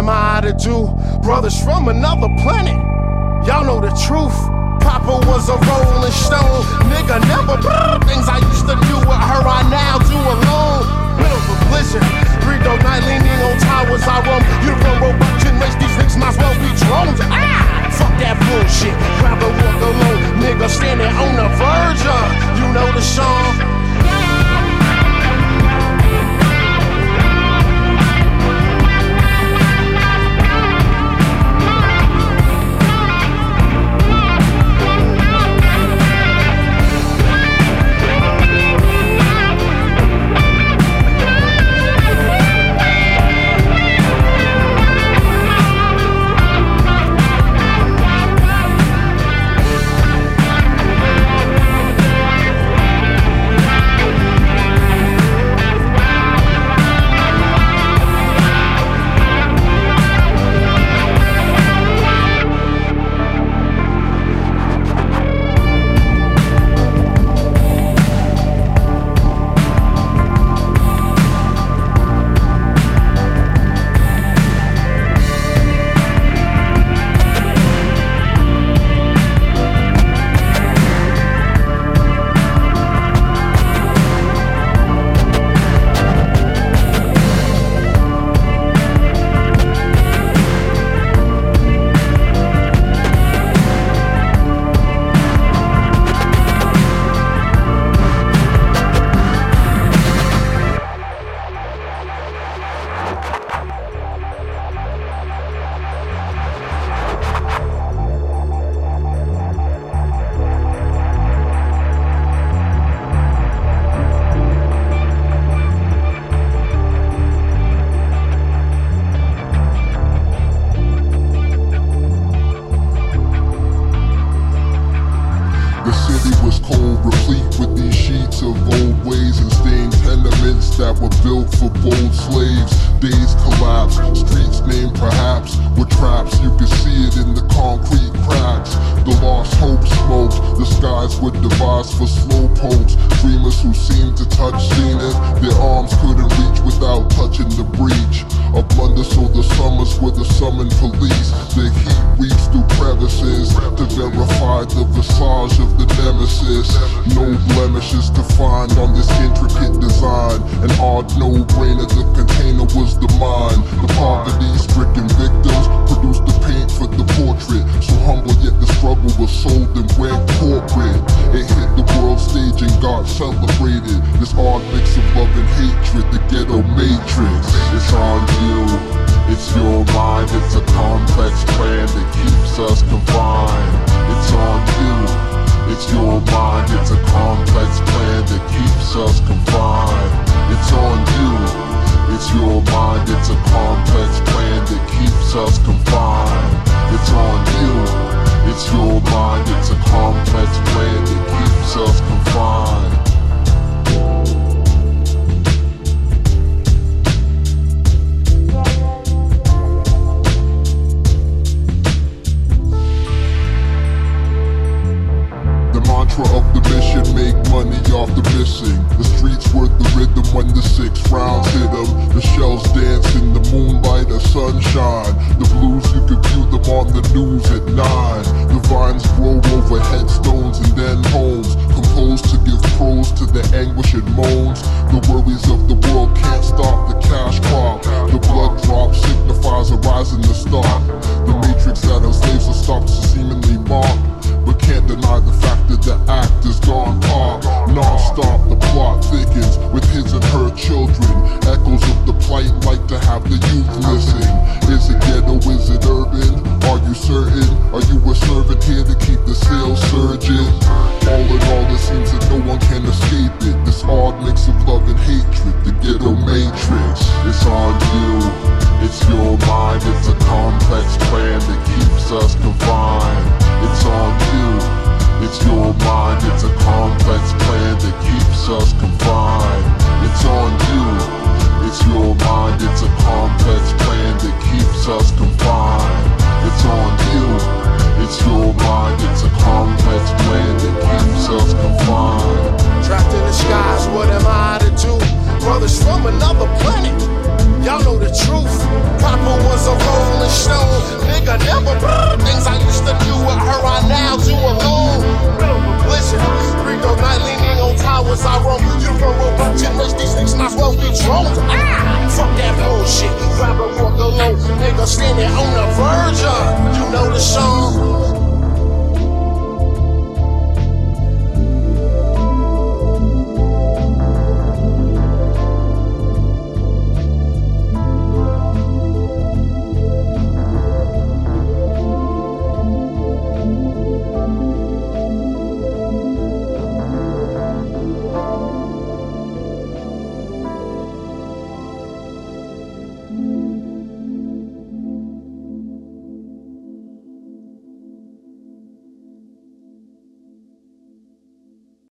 am I to do? Brothers from another planet, y'all know the truth. Papa was a rolling stone, nigga never. Things I used to do with her, I now do alone. Middle of a blizzard, Rico night leaning on towers. I roam, you run robot generates. These niggas might as well be drones. Fuck that bullshit, rather walk alone. Nigga standing on the verge of, you know the song. From another planet, y'all know the truth. Papa was a on a virgin. You know the song.